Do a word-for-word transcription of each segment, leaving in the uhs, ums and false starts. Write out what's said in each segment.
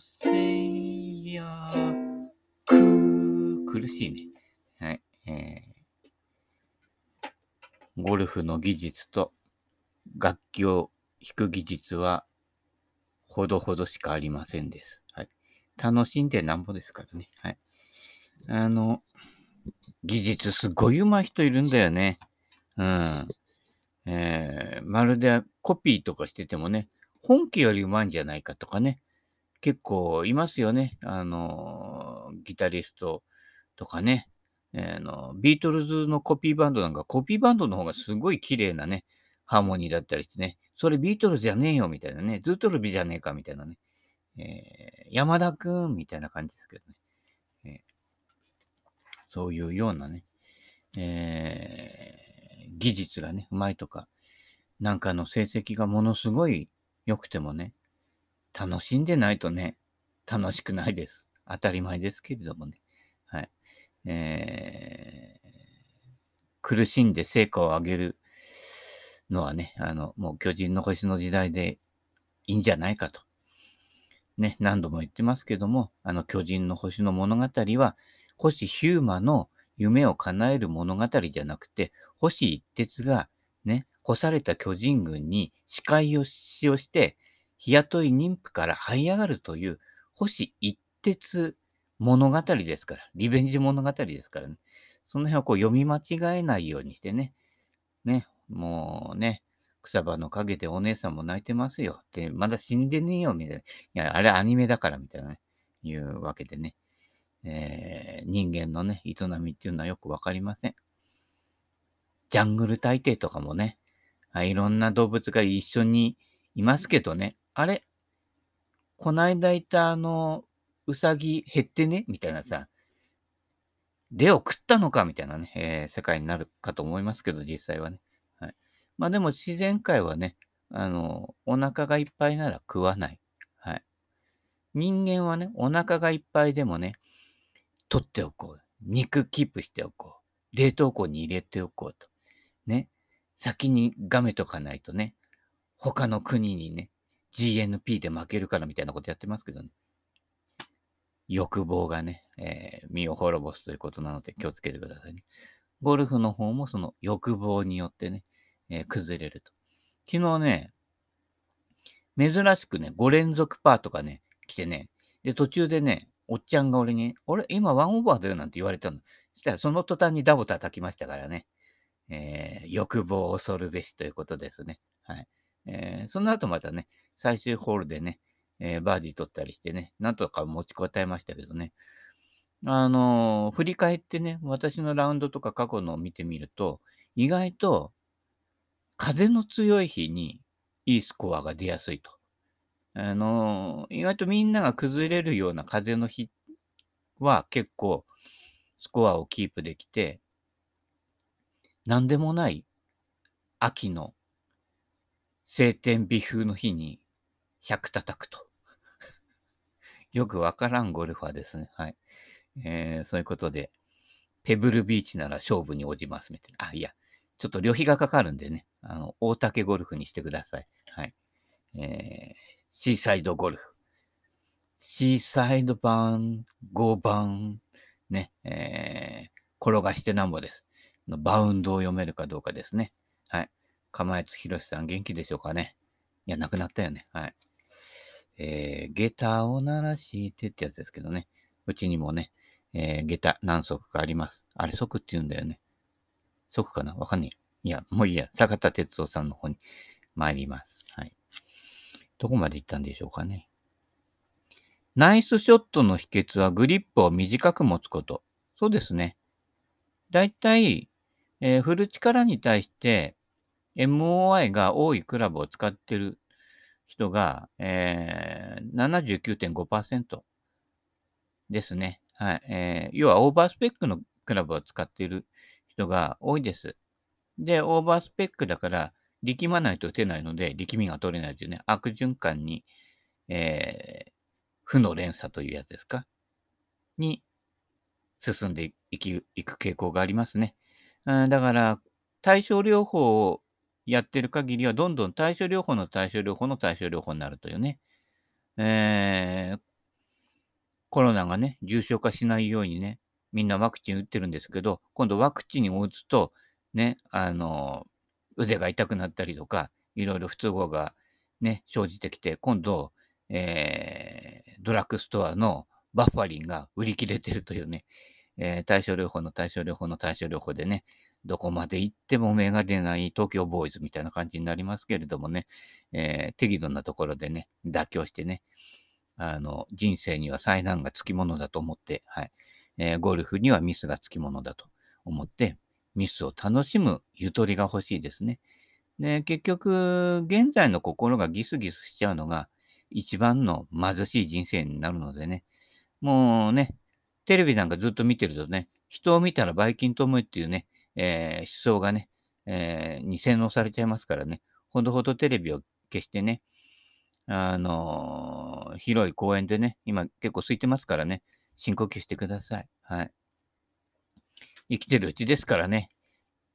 制約。苦しいね。はい。えー、ゴルフの技術と楽器を弾く技術はほどほどしかありませんです。はい。楽しんでなんぼですからね。はい。あの、技術すごい上手い人いるんだよね。うん。えー、まるでコピーとかしててもね、本気より上手いんじゃないかとかね、結構いますよね。あの、ギタリストとかね、えー、のビートルズのコピーバンドなんか、コピーバンドの方がすごい綺麗なね、ハーモニーだったりしてね、それビートルズじゃねえよみたいなね、ズートルビじゃねえかみたいなね、えー、山田くんみたいな感じですけどね、えー、そういうようなね、えー技術がね、うまいとか、なんかの成績がものすごい良くてもね、楽しんでないとね、楽しくないです。当たり前ですけれどもね。はい。えー、苦しんで成果を上げるのはね、あの、もう巨人の星の時代でいいんじゃないかと。ね、何度も言ってますけども、あの、巨人の星の物語は、星ヒューマの夢を叶える物語じゃなくて、星一徹がね、干された巨人軍に仕返しをして、日雇い妊婦から這い上がるという、星一徹物語ですから、リベンジ物語ですからね。その辺をこう読み間違えないようにしてね、ね、もうね、草葉の陰でお姉さんも泣いてますよって、まだ死んでねえよみたいな、いや、あれアニメだからみたいな、ね、いうわけでね。えー、人間のね、営みっていうのはよくわかりません。ジャングル大帝とかもね、いろんな動物が一緒にいますけどね、あれ、こないだいたあの、ウサギ減ってねみたいなさ、レを食ったのかみたいなね、えー、世界になるかと思いますけど、実際はね。はい、まあでも自然界はね、あの、お腹がいっぱいなら食わない。はい、人間はね、お腹がいっぱいでもね、取っておこう。肉キープしておこう。冷凍庫に入れておこうと。ね。先にガメとかないとね、他の国にね、ジーエヌピー で負けるからみたいなことやってますけどね。欲望がね、えー、身を滅ぼすということなので気をつけてくださいね。ゴルフの方もその欲望によってね、えー、崩れると。昨日ね、珍しくね、ご連続パーとかね、来てね、で、途中でね、おっちゃんが俺に、俺、今ワンオーバーだよなんて言われたの。そしたら、その途端にダボ叩きましたからね。えー、欲望を恐るべしということですね。はい。えー、その後またね、最終ホールでね、えー、バーディー取ったりしてね、なんとか持ちこたえましたけどね。あのー、振り返ってね、私のラウンドとか過去のを見てみると、意外と、風の強い日にいいスコアが出やすいと。あのー、意外とみんなが崩れるような風の日は結構スコアをキープできて、なんでもない秋の晴天微風の日にひゃく叩くと。よくわからんゴルファーですね。はい。えー、そういうことで、ペブルビーチなら勝負に応じますみたいな。あ、いや、ちょっと旅費がかかるんでね、あの、大竹ゴルフにしてください。はい。えーシーサイドゴルフ。シーサイド版、ごばん、ね、えー、転がしてなんぼです。のバウンドを読めるかどうかですね。はい。釜谷津博さん、元気でしょうかね。いや、亡くなったよね。はい。えー、下駄を鳴らしてってやつですけどね。うちにもね、えー、下駄何足かあります。あれ、足って言うんだよね。足かなわかんない。いや、もういいや。坂田哲夫さんの方に参ります。はい。どこまで行ったんでしょうかね。ナイスショットの秘訣はグリップを短く持つこと。そうですね。だいたい、えー、振る力に対して エムオーアイ が多いクラブを使ってる人が、えー、ななじゅうきゅうてんごパーセント ですね。はい、えー。要はオーバースペックのクラブを使っている人が多いです。で、オーバースペックだから、力まないと打てないので、力みが取れないというね、悪循環に、えー、負の連鎖というやつですかに進んでいき、いく傾向がありますね。だから、対症療法をやってる限りは、どんどん対症療法の対症療法の対症療法になるというね。えー、コロナがね、重症化しないようにね、みんなワクチン打ってるんですけど、今度ワクチンを打つと、ね、あの、腕が痛くなったりとか、いろいろ不都合がね、生じてきて、今度、えー、ドラッグストアのバファリンが売り切れてるというね、えー、対症療法の対症療法の対症療法でね、どこまで行っても芽が出ない東京ボーイズみたいな感じになりますけれどもね、えー、適度なところでね、妥協してね、あの、人生には災難がつきものだと思って、はい。えー、ゴルフにはミスがつきものだと思って、ミスを楽しむゆとりが欲しいですね。で、結局、現在の心がギスギスしちゃうのが、一番の貧しい人生になるのでね、もうね、テレビなんかずっと見てるとね、人を見たらバイキンと思えっていうね、えー、思想がね、えー、に洗脳されちゃいますからね、ほどほどテレビを消してね、あのー、広い公園でね、今結構空いてますからね、深呼吸してください。はい。生きてるうちですからね、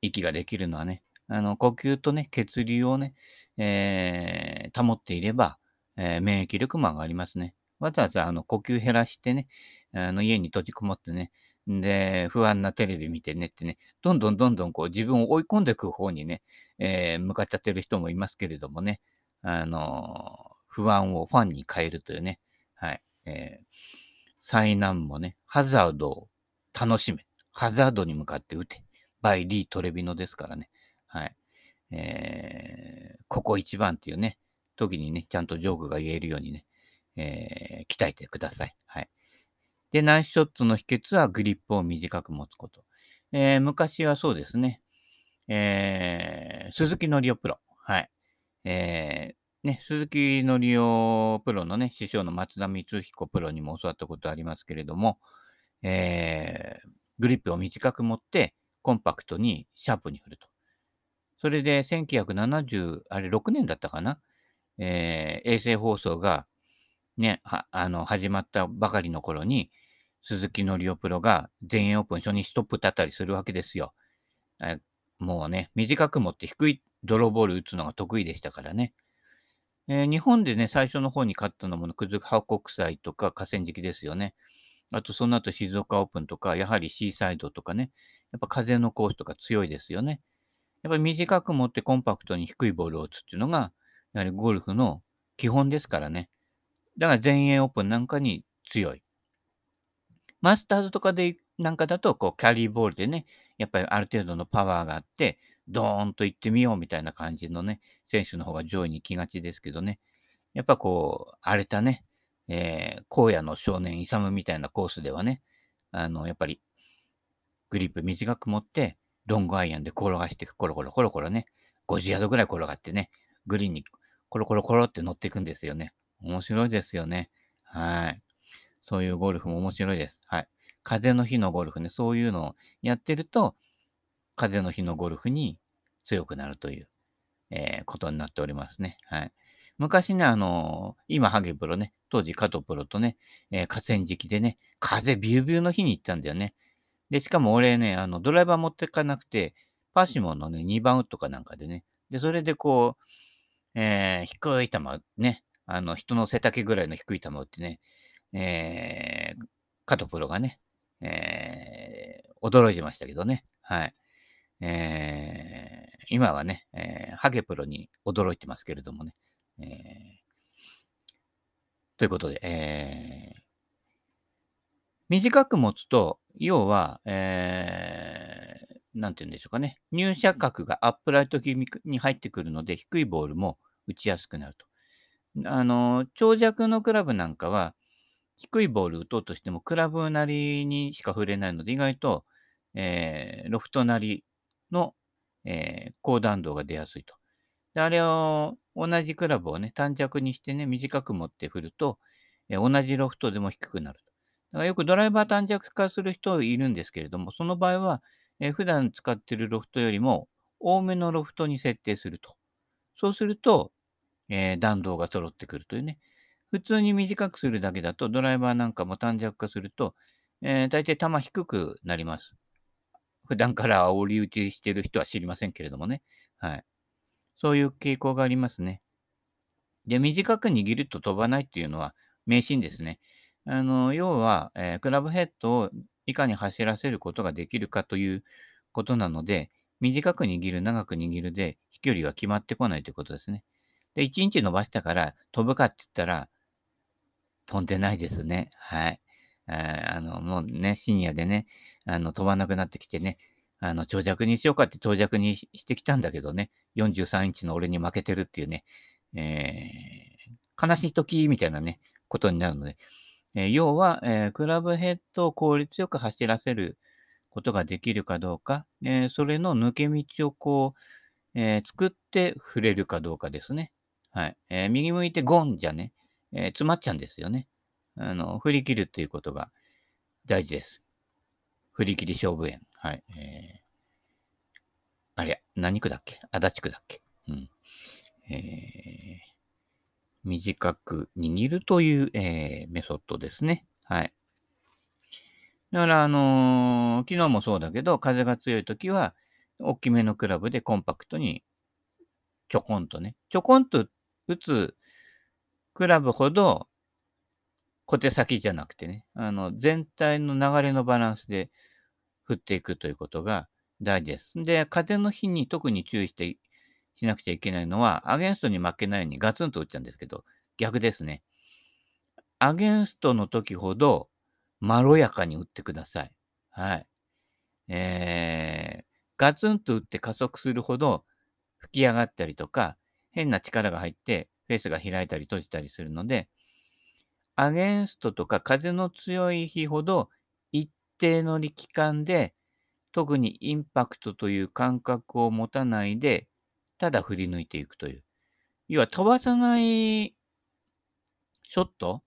息ができるのはね、あの、呼吸とね、血流をね、えー、保っていれば、えー、免疫力も上がりますね。わざわざあの呼吸減らしてね、あの家に閉じこもってね、で、不安なテレビ見てねってね、どんどんどんどんこう自分を追い込んでいく方にね、えー、向かっちゃってる人もいますけれどもね、あのー、不安をファンに変えるというね、はい、えー、災難もね、ハザードを楽しめ、ハザードに向かって打て、バイ・リー・トレビノですからね、はい、えー、ここ一番っていうね、時にね、ちゃんとジョークが言えるようにね、えー、鍛えてください。はい。で、ナイスショットの秘訣はグリップを短く持つこと。えー、昔はそうですね、えー、鈴木のりおプロ。はい。えー、ね、鈴木のりおプロのね、師匠の松田光彦プロにも教わったことありますけれども、えー、グリップを短く持って、コンパクトにシャープに振ると。それで、せんきゅうひゃくななじゅうろくねんだったかな。えー、衛星放送が、ね、はあの始まったばかりの頃に、鈴木のりおプロが全英オープン初日トップ立ったりするわけですよ。えもうね、短く持って低いドローボール打つのが得意でしたからね。えー、日本でね、最初の方に勝ったのも、ね、クズハ国際とか河川敷ですよね。あと、その後静岡オープンとか、やはりシーサイドとかね、やっぱ風のコースとか強いですよね。やっぱり短く持ってコンパクトに低いボールを打つっていうのが、やはりゴルフの基本ですからね。だから全英オープンなんかに強い。マスターズとかでなんかだと、こう、キャリーボールでね、やっぱりある程度のパワーがあって、ドーンと行ってみようみたいな感じのね、選手の方が上位に来がちですけどね。やっぱこう、荒れたね、えー、荒野の少年イサムみたいなコースではね、あの、やっぱり、グリップ短く持って、ロングアイアンで転がしていく、コロコロコロコロね、ごじゅうヤードぐらい転がってね、グリーンに、コロコロコロって乗っていくんですよね。面白いですよね。はい。そういうゴルフも面白いです。はい。風の日のゴルフね、そういうのをやってると、風の日のゴルフに強くなるという、えー、ことになっておりますね。はい。昔ね、あのー、今、ハゲプロね、当時加藤プロとね、えー、河川敷でね、風ビュービューの日に行ったんだよね。で、しかも俺ね、あの、ドライバー持ってかなくて、パシモンのね、にばんウッドかなんかでね、で、それでこう、えー、低い球ね、あの、人の背丈ぐらいの低い球ってね、えー、加藤プロがね、えー、驚いてましたけどね、はい。えー、今はね、えー、ハゲプロに驚いてますけれどもね、えー、ということで、えー、短く持つと、要は、えー、なんて言うんでしょうかね、入射角がアップライト気味に入ってくるので、低いボールも打ちやすくなると。あの、長尺のクラブなんかは、低いボール打とうとしても、クラブなりにしか触れないので、意外と、えー、ロフトなりの、えー、高弾道が出やすいと。で、あれを、同じクラブをね、短尺にしてね、短く持って振ると、えー、同じロフトでも低くなると。だからよくドライバー短尺化する人いるんですけれども、その場合は、えー、普段使っているロフトよりも、多めのロフトに設定すると。そうすると、えー、弾道が揃ってくるというね。普通に短くするだけだと、ドライバーなんかも短尺化すると、えー、大体球低くなります。普段から煽り打ちしてる人は知りませんけれどもね。はい。そういう傾向がありますね。で、短く握ると飛ばないっていうのは迷信ですね。あの、要は、えークラブヘッドをいかに走らせることができるかということなので、短く握る、長く握るで飛距離が決まってこないということですね。で、いちインチ伸ばしたから飛ぶかって言ったら、飛んでないですね。はい。えーあの、もうね、深夜でね、あの、飛ばなくなってきてね、あの、長尺にしようかって長尺にししてきたんだけどね、よんじゅうさんインチの俺に負けてるっていうね、えー悲しい時みたいなね、ことになるので、えー要は、えークラブヘッドを効率よく走らせることができるかどうか、えーそれの抜け道をこう、えー作って振れるかどうかですね。はい。えー右向いてゴンじゃね、えー詰まっちゃうんですよね。あの、振り切るということが大事です。振り切り勝負円。はい。えーあれ、何区だっけ、足立区だっけ、うん。えー短く握るという、えーメソッドですね。はい。だから、あのー昨日もそうだけど、風が強いときは、大きめのクラブでコンパクトに、ちょこんとね、ちょこんと打つクラブほど、小手先じゃなくてね、あの、全体の流れのバランスで振っていくということが大事です。で、風の日に特に注意してしなくちゃいけないのは、アゲンストに負けないようにガツンと打っちゃうんですけど、逆ですね。アゲンストの時ほど、まろやかに打ってください。はい。えー、ガツンと打って加速するほど、吹き上がったりとか、変な力が入って、フェースが開いたり閉じたりするので、アゲンストとか風の強い日ほど一定の力感で特にインパクトという感覚を持たないでただ振り抜いていくという。要は飛ばさないショット、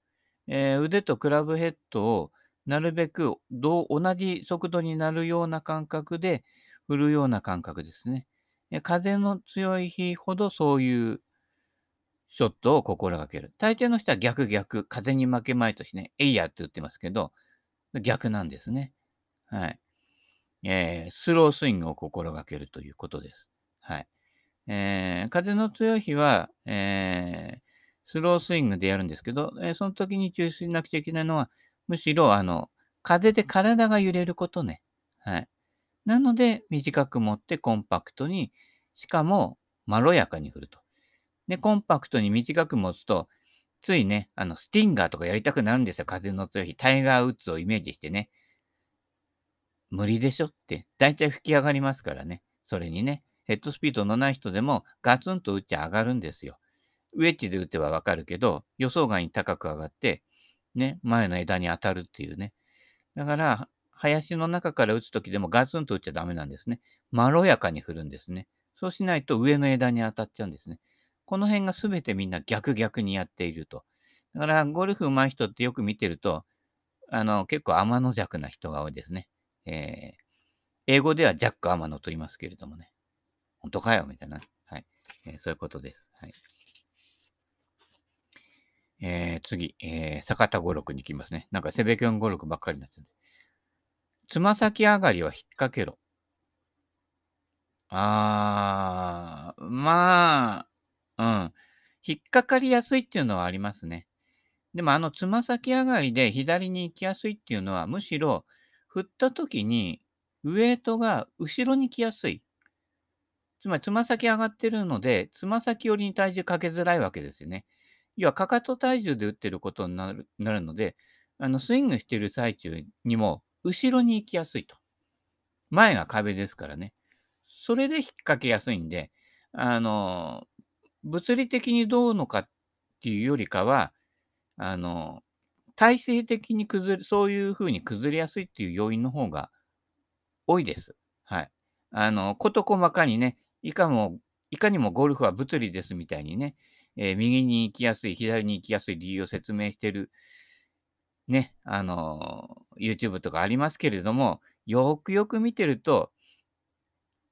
えー腕とクラブヘッドをなるべく同同じ速度になるような感覚で振るような感覚ですね。え風の強い日ほどそういうショットを心がける。大抵の人は逆逆、風に負けまいとしね、えいやって言ってますけど、逆なんですね。はい。えー、スロースイングを心がけるということです。はい。えー、風の強い日は、えー、スロースイングでやるんですけど、えー、その時に注意しなくちゃいけないのは、むしろ、あの、風で体が揺れることね。はい。なので、短く持ってコンパクトに、しかも、まろやかに振ると。で、コンパクトに短く持つと、ついね、あの、スティンガーとかやりたくなるんですよ。風の強い日。タイガー・ウッズをイメージしてね。無理でしょって。だいたい吹き上がりますからね。それにね、ヘッドスピードのない人でもガツンと打っちゃ上がるんですよ。ウェッジで打てばわかるけど、予想外に高く上がって、ね、前の枝に当たるっていうね。だから、林の中から打つときでもガツンと打っちゃダメなんですね。まろやかに振るんですね。そうしないと上の枝に当たっちゃうんですね。この辺がすべてみんな逆逆にやっていると。だから、ゴルフ上手い人ってよく見てると、あの、結構天の弱な人が多いですね。えー、英語ではジャック天野と言いますけれどもね。本当かよみたいな。はい。えー、そういうことです。はい。えー、次、えー、坂田五六に行きますね。なんかセベキョン五六ばっかりになっちゃうんで。つま先上がりは引っ掛けろ。あー、まあ、うん。引っかかりやすいっていうのはありますね。でも、あの、つま先上がりで左に行きやすいっていうのは、むしろ、振った時に、ウエイトが後ろに来やすい。つまり、つま先上がってるので、つま先寄りに体重かけづらいわけですよね。要は、かかと体重で打ってることになるなるので、あの、スイングしてる最中にも、後ろに行きやすいと。前が壁ですからね。それで引っ掛けやすいんで、あの、物理的にどうのかっていうよりかは、あの、体制的に崩れ、そういうふうに崩れやすいっていう要因の方が多いです。はい。あの、こと細かにね、いかも、いかにもゴルフは物理ですみたいにね、えー、右に行きやすい、左に行きやすい理由を説明してる、ね、あの、YouTube とかありますけれども、よくよく見てると、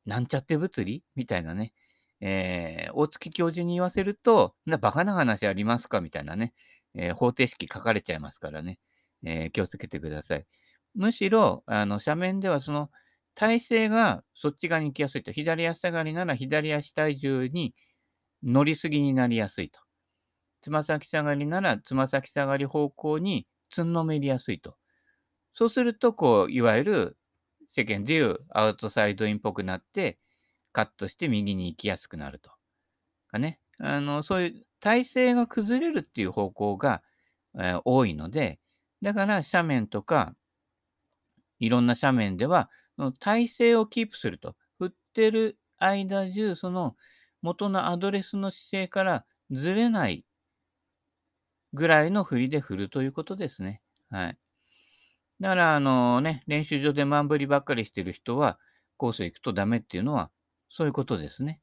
なんちゃって物理みたいなね。えー、大月教授に言わせると、なバカな話ありますかみたいなね、えー、方程式書かれちゃいますからね、えー、気をつけてください。むしろ、あの、斜面ではその体勢がそっち側に行きやすいと、左足下がりなら左足体重に乗りすぎになりやすいと、つま先下がりならつま先下がり方向につんのめりやすいと。そうすると、こう、いわゆる世間でいうアウトサイドインっぽくなって、カットして右に行きやすくなるとかね。あの、そういう体勢が崩れるっていう方向が、えー、多いので、だから斜面とか、いろんな斜面では、体勢をキープすると。振ってる間中、その元のアドレスの姿勢からずれないぐらいの振りで振るということですね。はい。だから、あのね、練習場で満振りばっかりしてる人は、コース行くとダメっていうのは、そういうことですね。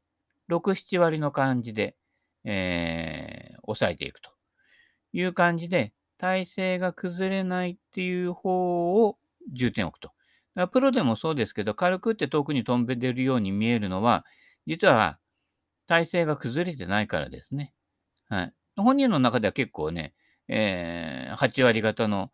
ろく、ななわりの感じで、えー、抑えていくという感じで、体勢が崩れないっていう方を重点を置くと。だからプロでもそうですけど、軽くって遠くに飛んで出るように見えるのは、実は体勢が崩れてないからですね。はい。本人の中では結構ね、えー、はちわりがたの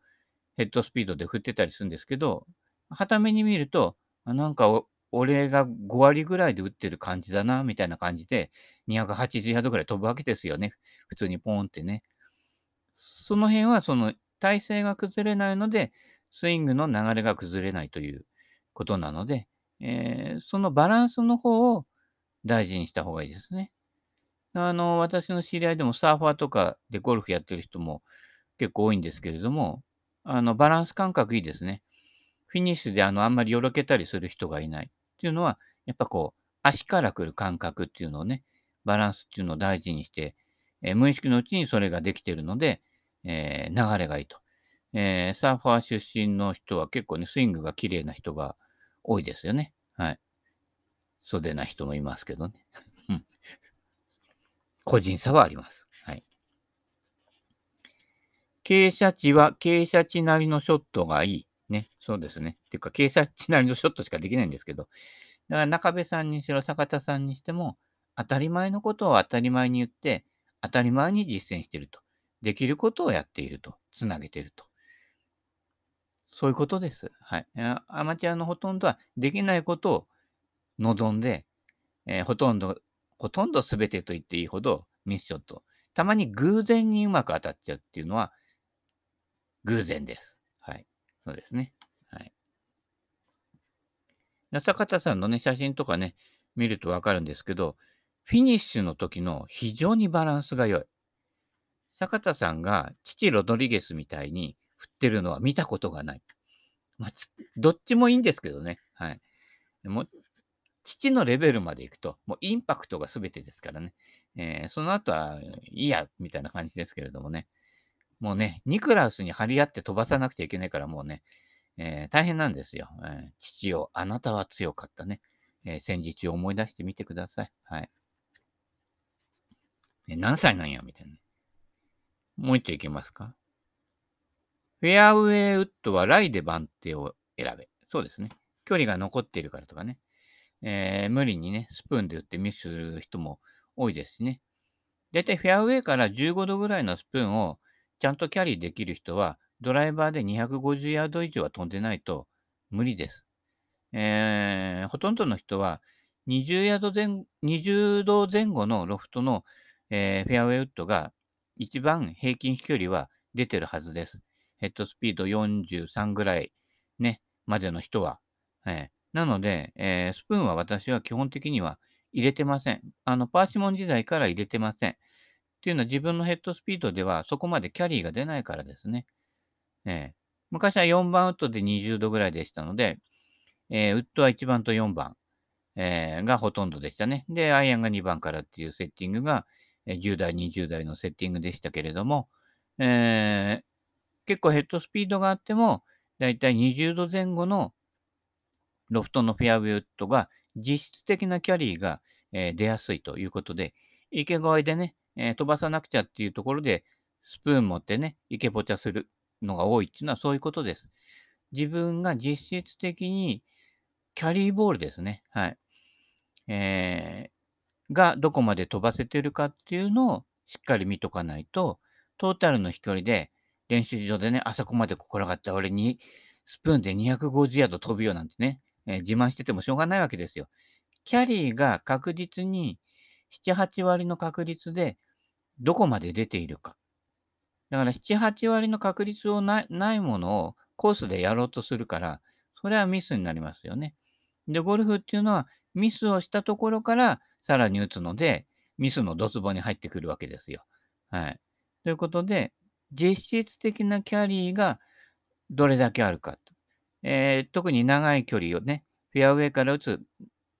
ヘッドスピードで振ってたりするんですけど、傍目に見ると、なんかお俺がごわりぐらいで打ってる感じだな、みたいな感じで、にひゃくはちじゅうヤードぐらい飛ぶわけですよね。普通にポーンってね。その辺は、その体勢が崩れないので、スイングの流れが崩れないということなので、えー、そのバランスの方を大事にした方がいいですね。あの、私の知り合いでもサーファーとかでゴルフやってる人も結構多いんですけれども、あの、バランス感覚いいですね。フィニッシュであの、あんまりよろけたりする人がいないっていうのは、やっぱこう、足から来る感覚っていうのをね、バランスっていうのを大事にして、えー、無意識のうちにそれができているので、えー、流れがいいと。えー、サーファー出身の人は結構ね、スイングが綺麗な人が多いですよね。はい。そうでない人もいますけどね。個人差はあります。はい。傾斜地は傾斜地なりのショットがいい。ね。そうですね。っていうか、傾斜地なりのショットしかできないんですけど。だから、中部さんにしろ、坂田さんにしても、当たり前のことを当たり前に言って、当たり前に実践していると。できることをやっていると。つなげていると。そういうことです。はい。アマチュアのほとんどは、できないことを望んで、えー、ほとんど、ほとんど全てと言っていいほどミスショット。たまに偶然にうまく当たっちゃうっていうのは、偶然です。はい。そうですね。はい。坂田さんのね、写真とかね、見るとわかるんですけど、フィニッシュの時の非常にバランスが良い。坂田さんが父ロドリゲスみたいに振ってるのは見たことがない。まあ、どっちもいいんですけどね。はい。もう父のレベルまで行くと、もうインパクトが全てですからね。えー、その後は、いいや、みたいな感じですけれどもね。もうね、ニクラウスに張り合って飛ばさなくちゃいけないから、もうね、えー、大変なんですよ、えー。父よ、あなたは強かったね。えー、戦時中を思い出してみてください。はい。えー、何歳なんや、みたいな。もう一丁いけますか？フェアウェイウッドはライで番手を選べ。そうですね。距離が残っているからとかね。えー、無理にね、スプーンで打ってミスする人も多いですしね。だいたいフェアウェイからじゅうごどぐらいのスプーンをちゃんとキャリーできる人は、ドライバーでにひゃくごじゅうヤード以上は飛んでないと無理です。えー、ほとんどの人はにじゅうヤードぜんごのロフトの、えー、フェアウェイウッドが一番平均飛距離は出てるはずです。ヘッドスピードよんじゅうさんぐらいね、までの人は。えー、なので、えー、スプーンは私は基本的には入れてません。あの、パーシモン時代から入れてません。っていうのは自分のヘッドスピードではそこまでキャリーが出ないからですね。えー、昔はよんばんウッドでにじゅうどぐらいでしたので、えー、ウッドはいちばんとよんばん、えー、がほとんどでしたね。で、アイアンがにばんからっていうセッティングが、じゅうだい、にじゅうだいのセッティングでしたけれども、えー、結構ヘッドスピードがあっても、だいたいにじゅうどぜんごのロフトのフェアウェイウッドが実質的なキャリーが、えー、出やすいということで、池越えでね、えー、飛ばさなくちゃっていうところで、スプーン持ってね、池ぼちゃするのが多いっていうのはそういうことです。自分が実質的にキャリーボールですね。はい。えーがどこまで飛ばせてるかっていうのをしっかり見とかないと、トータルの飛距離で練習場でね、あそこまでここらがった俺にスプーンでにひゃくごじゅうヤード飛ぶよなんてね、えー、自慢しててもしょうがないわけですよ。キャリーが確実になな、はちわりの確率でどこまで出ているかっだからなな、はち割の確率をな い, ないものをコースでやろうとするから、それはミスになりますよね。で、ゴルフっていうのはミスをしたところからさらに打つので、ミスのドツボに入ってくるわけですよ。はい。ということで、実質的なキャリーがどれだけあるか。えー、特に長い距離をね、フェアウェイから打つ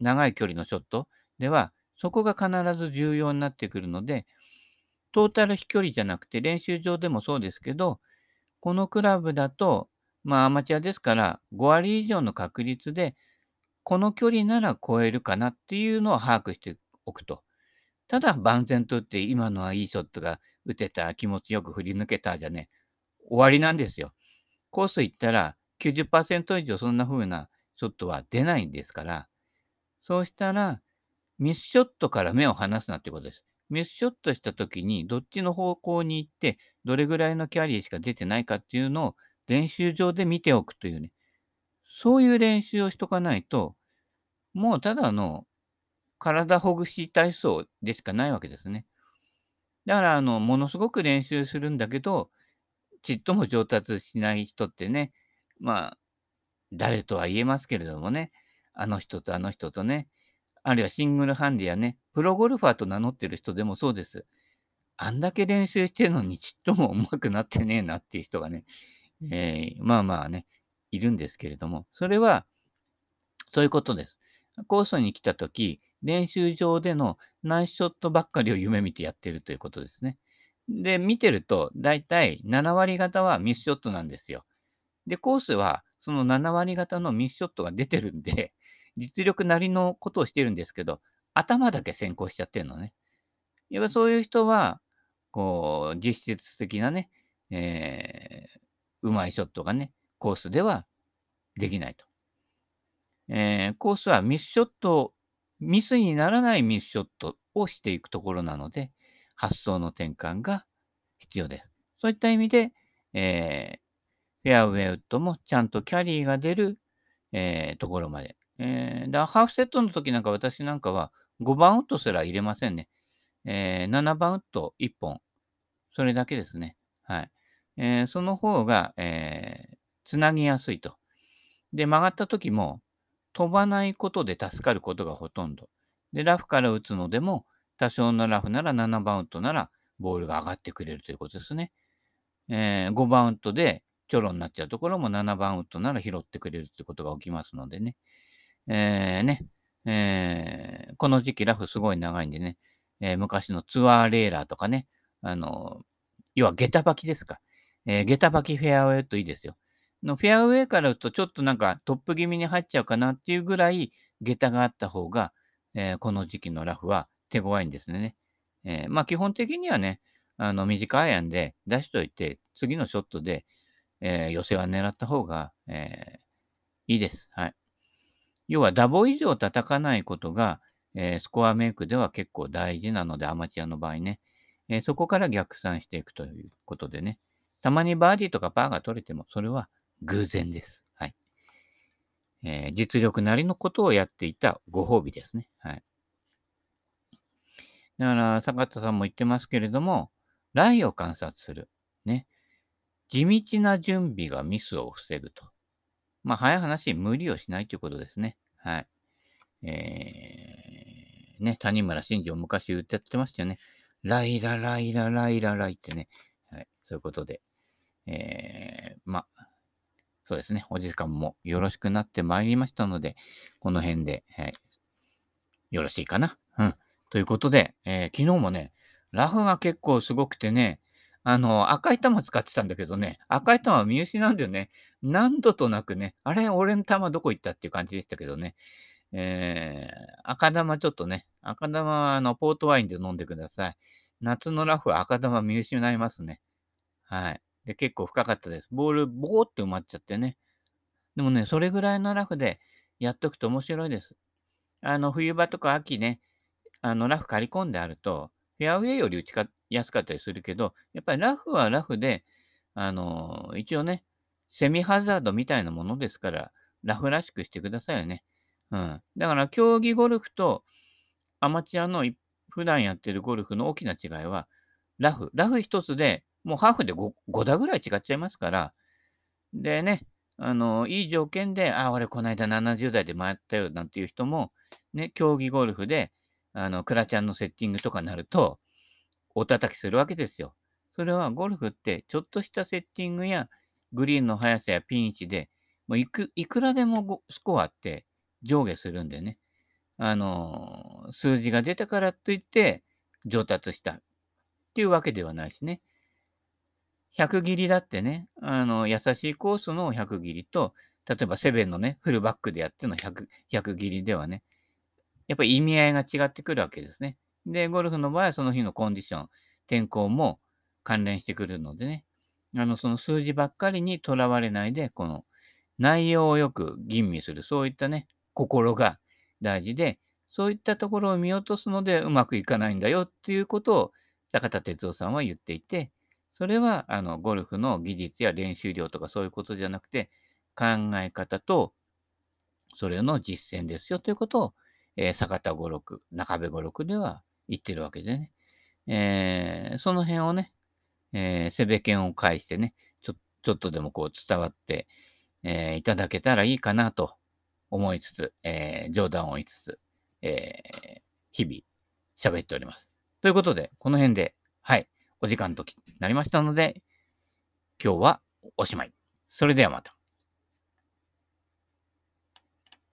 長い距離のショットでは、そこが必ず重要になってくるので、トータル飛距離じゃなくて、練習場でもそうですけど、このクラブだと、まあアマチュアですから、ご割以上の確率で、この距離なら超えるかなっていうのを把握しておくと。ただ、万全と打って、今のはいいショットが打てた、気持ちよく振り抜けたじゃね、終わりなんですよ。コース行ったら きゅうじゅっパーセント 以上そんな風なショットは出ないんですから、そうしたら、ミスショットから目を離すなってことです。ミスショットしたときに、どっちの方向に行って、どれぐらいのキャリーしか出てないかっていうのを練習場で見ておくというね。そういう練習をしとかないと、もうただの体ほぐし体操でしかないわけですね。だから、あの、ものすごく練習するんだけど、ちっとも上達しない人ってね、まあ、誰とは言えますけれどもね、あの人とあの人とね、あるいはシングルハンディやね、プロゴルファーと名乗ってる人でもそうです。あんだけ練習してるのにちっとも上手くなってねえなっていう人がね、えー、まあまあね、いるんですけれども、それは、そういうことです。コースに来たとき、練習場でのナイスショットばっかりを夢見てやってるということですね。で、見てると、だいたいなな割方はミスショットなんですよ。で、コースは、そのなな割方のミスショットが出てるんで、実力なりのことをしてるんですけど、頭だけ先行しちゃってるのね。やっぱそういう人は、こう、実質的なね、えー、うまいショットがね、コースではできないと。えー、コースはミスショット、ミスにならないミスショットをしていくところなので、発想の転換が必要です。そういった意味で、えー、フェアウェイウッドもちゃんとキャリーが出る、えー、ところまで。えー、だハーフセットの時なんか私なんかはごばんウッドすら入れませんね。えー、ななばんウッドいっぽん。それだけですね。はい。えー、その方が、えー、つなぎやすいと。で、曲がった時も飛ばないことで助かることがほとんど。で、ラフから打つのでも多少のラフならななばんウッドならボールが上がってくれるということですね。えー、ごばんウッドでちょろになっちゃうところもななばんウッドなら拾ってくれるということが起きますのでね。えーねえー、この時期ラフすごい長いんでね、えー、昔のツアーレーラーとかね、あの要は下駄履きですか、えー、下駄履きフェアウェイといいですよの。フェアウェイから打つとちょっとなんかトップ気味に入っちゃうかなっていうぐらい下駄があった方が、えー、この時期のラフは手強いんですね。えー、まあ基本的にはね、あの短いアイアンで出しといて、次のショットで、えー、寄せは狙った方が、えー、いいです。はい。要はダボ以上叩かないことが、えー、スコアメイクでは結構大事なので、アマチュアの場合ね、えー、そこから逆算していくということでね、たまにバーディーとかパーが取れても、それは偶然です。はい、えー。実力なりのことをやっていたご褒美ですね。はい。だから、坂田さんも言ってますけれども、ライを観察する。ね。地道な準備がミスを防ぐと。まあ、早い話、無理をしないということですね。はい。えー、ね、谷村新司を昔歌ってましたよね。ライラライラライラライってね。はい。そういうことで。えー、まあ、そうですね。お時間もよろしくなってまいりましたので、この辺で、はい。よろしいかな。うん。ということで、えー、昨日もね、ラフが結構すごくてね、あの、赤い玉使ってたんだけどね、赤い玉見失うんだよね。何度となくね、あれ、俺の玉どこ行ったっていう感じでしたけどね。えー、赤玉ちょっとね、赤玉はあのポートワインで飲んでください。夏のラフは赤玉見失いますね。はい。で、結構深かったです。ボール、ボーって埋まっちゃってね。でもね、それぐらいのラフでやっとくと面白いです。あの、冬場とか秋ね、あの、ラフ刈り込んであると、フェアウェイより打ちか安かったりするけど、やっぱりラフはラフで、あのー、一応ね、セミハザードみたいなものですから、ラフらしくしてくださいよね。うん。だから、競技ゴルフとアマチュアの普段やってるゴルフの大きな違いは、ラフ。ラフ一つでもうハーフで 5, 5打ぐらい違っちゃいますから、でね、あのいい条件で、あ、俺この間ななじゅうだいで回ったよなんていう人も、ね、競技ゴルフで、あのクラちゃんのセッティングとかなると、お叩きするわけですよ。それはゴルフって、ちょっとしたセッティングや、グリーンの速さやピン位置で、もう い, くいくらでもスコアって上下するんでね、あの、数字が出たからといって上達したっていうわけではないしね。ひゃく切りだってね、あの、優しいコースのひゃく切りと、例えばセブンのね、フルバックでやってのひゃく、ひゃく切りではね、やっぱり意味合いが違ってくるわけですね。で、ゴルフの場合はその日のコンディション、天候も関連してくるのでね、あの、その数字ばっかりにとらわれないで、この内容をよく吟味する、そういったね、心が大事で、そういったところを見落とすのでうまくいかないんだよっていうことを坂田哲夫さんは言っていて、それはあのゴルフの技術や練習量とかそういうことじゃなくて、考え方とそれの実践ですよということを、えー、坂田五六、中部五六では言ってるわけでね、えー、その辺をね、えー、せべけんを介してね、ちょ、ちょっとでもこう伝わって、えー、いただけたらいいかなと思いつつ、えー、冗談を言いつつ、えー、日々喋っております。ということで、この辺で、はい、お時間となりましたので、今日はおしまい。それではまた。